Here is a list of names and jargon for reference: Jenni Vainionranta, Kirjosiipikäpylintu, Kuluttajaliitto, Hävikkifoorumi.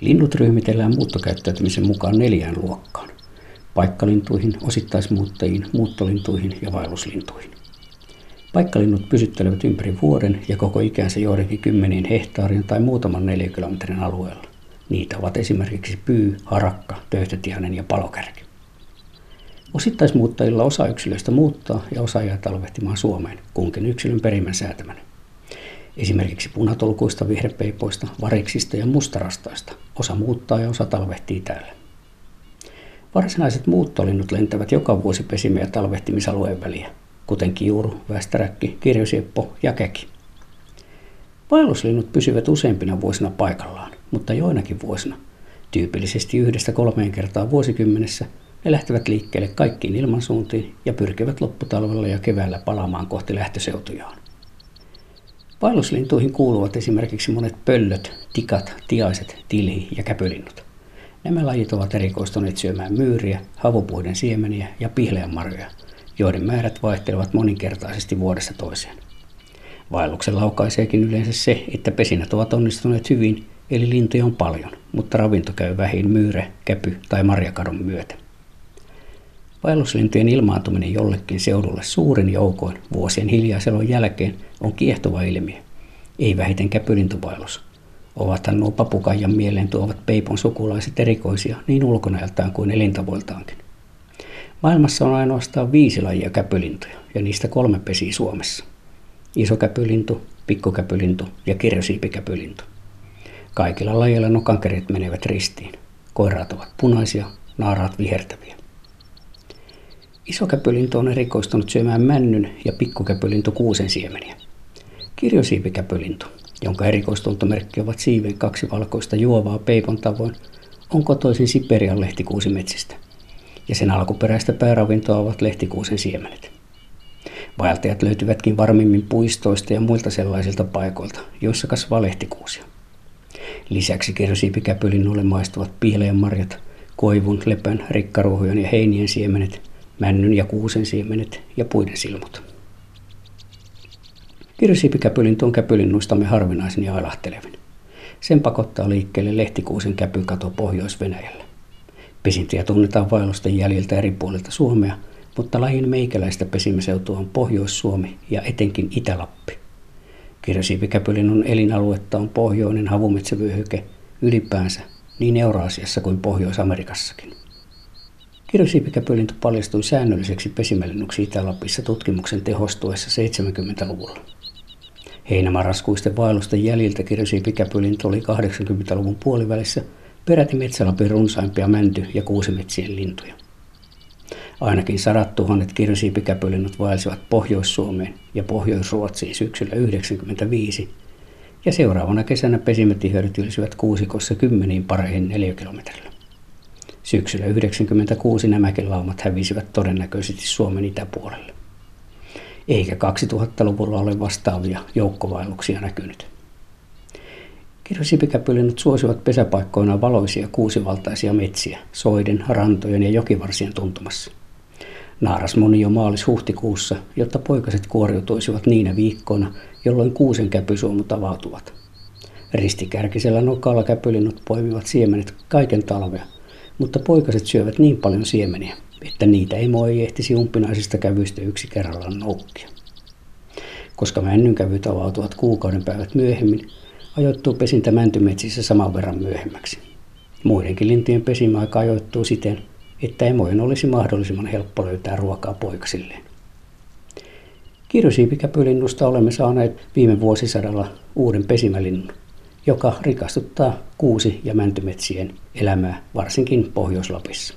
Linnut ryhmitellään muuttokäyttäytymisen mukaan 4 luokkaan. Paikkalintuihin, osittaismuuttajiin, muuttolintuihin ja vaelluslintuihin. Paikkalinnut pysyttelevät ympäri vuoden ja koko ikänsä joidenkin kymmenien hehtaarin tai muutaman 4 kilometrin alueella. Niitä ovat esimerkiksi pyy, harakka, töyhtätiainen ja palokärki. Osittaismuuttajilla osa yksilöistä muuttaa ja osa jää talvehtimaan Suomeen, kunkin yksilön perimän säätämänä. Esimerkiksi punatolkuista, vihrepeipoista, variksista ja mustarastaista osa muuttaa ja osa talvehtii täällä. Varsinaiset muuttolinnut lentävät joka vuosi pesimä- ja talvehtimisalueen väliä, kuten kiuru, västäräkki, kirjosieppo ja käki. Vaelluslinnut pysyvät useimpina vuosina paikallaan, mutta joinakin vuosina, tyypillisesti 1–3 kertaa vuosikymmenessä, ne lähtevät liikkeelle kaikkiin ilmansuuntiin ja pyrkivät lopputalvella ja keväällä palaamaan kohti lähtöseutujaan. Vaelluslintuihin kuuluvat esimerkiksi monet pöllöt, tikat, tiaiset, tilhi- ja käpylinnut. Nämä lajit ovat erikoistuneet syömään myyriä, havupuiden siemeniä ja pihleänmarjoja, joiden määrät vaihtelevat moninkertaisesti vuodesta toiseen. Vaelluksen laukaiseekin yleensä se, että pesinät ovat onnistuneet hyvin, eli lintuja on paljon, mutta ravinto käy vähin myyre, käpy tai marjakadon myötä. Vaelluslintujen ilmaantuminen jollekin seudulle suurin joukoin vuosien hiljaiselon jälkeen on kiehtova ilmiö, ei vähiten käpylintuvaellus. Ovathan nuo papukaijan mieleen tuovat peipon sukulaiset erikoisia niin ulkonäöltään kuin elintavoiltaankin. Maailmassa on ainoastaan 5 lajia käpylintuja ja niistä 3 pesii Suomessa. Isokäpylintu, pikkukäpylintu ja kirjosiipikäpylintu. Kaikilla lajeilla nokankerit menevät ristiin. Koiraat ovat punaisia, naaraat vihertäviä. Isokäpylintu on erikoistunut syömään männyn ja pikkukäpylintu kuusen siemeniä. Kirjosiipikäpylintu, jonka erikoistuntomerkki ovat siiven 2 valkoista juovaa peipon tavoin, on kotoisin Siperian lehtikuusimetsistä, ja sen alkuperäistä pääravintoa ovat lehtikuusen siemenet. Vaeltajat löytyvätkin varmimmin puistoista ja muilta sellaisilta paikoilta, joissa kasvaa lehtikuusia. Lisäksi kirjosiipikäpylinnulle maistuvat pihleenmarjat, koivun, lepän, rikkaruohojen ja heinien siemenet, männyn ja kuusen siemenet ja puiden silmut. Kirjosiipikäpylintu on käpylinnuistamme harvinaisin ja ailahtelevin. Sen pakottaa liikkeelle lehtikuusen käpykato Pohjois-Venäjällä. Pesintiä tunnetaan vaellusten jäljiltä eri puolilta Suomea, mutta lajin meikäläistä pesimäseutua on Pohjois-Suomi ja etenkin Itä-Lappi. Kirjosiipikäpylinnun elinaluetta on pohjoinen havumetsävyöhyke ylipäänsä niin Euraasiassa kuin Pohjois-Amerikassakin. Kirjosiipikäpylintu paljastui säännölliseksi pesimälinnuksi Itä-Lapissa tutkimuksen tehostuessa 70-luvulla. Heinämarraskuisten vaellusten jäljiltä kirjosiipikäpylintu oli 80-luvun puolivälissä peräti Metsä-Lapin runsaimpia mänty- ja kuusimetsien lintuja. Ainakin 100 000 kirjosiipikäpylinnut vaelsivat Pohjois-Suomeen ja Pohjois-Ruotsiin syksyllä 1995, ja seuraavana kesänä pesimätiheydet ylsivät kuusikossa 10 pareihin 4 kilometrillä. Syksyllä 1996 nämäkin laumat hävisivät todennäköisesti Suomen itäpuolelle. Eikä 2000-luvulla ole vastaavia joukkovaelluksia näkynyt. Kirjosiipikäpylinnut suosivat pesäpaikkoina valoisia kuusivaltaisia metsiä, soiden, rantojen ja jokivarsien tuntumassa. Naaras moni jo maalis-huhtikuussa, jotta poikaset kuoriutuisivat niinä viikkoina, jolloin kuusen käpysuomut avautuvat. Ristikärkisellä nokalla käpylinnut poimivat siemenet kaiken talvea, mutta poikaset syövät niin paljon siemeniä, että niitä emo ei ehtisi umpinaisista kävyistä yksi kerrallaan noukkia. Koska männynkävyt avautuvat kuukauden päivät myöhemmin, ajoittuu pesintä mäntymetsissä saman verran myöhemmäksi. Muidenkin lintujen pesimäaika ajoittuu siten, että emojen olisi mahdollisimman helppo löytää ruokaa poikasilleen. Kirjosiipikäpylinnusta olemme saaneet viime vuosisadalla uuden pesimälinnun, joka rikastuttaa kuusi- ja mäntymetsien elämää varsinkin Pohjois-Lapissa.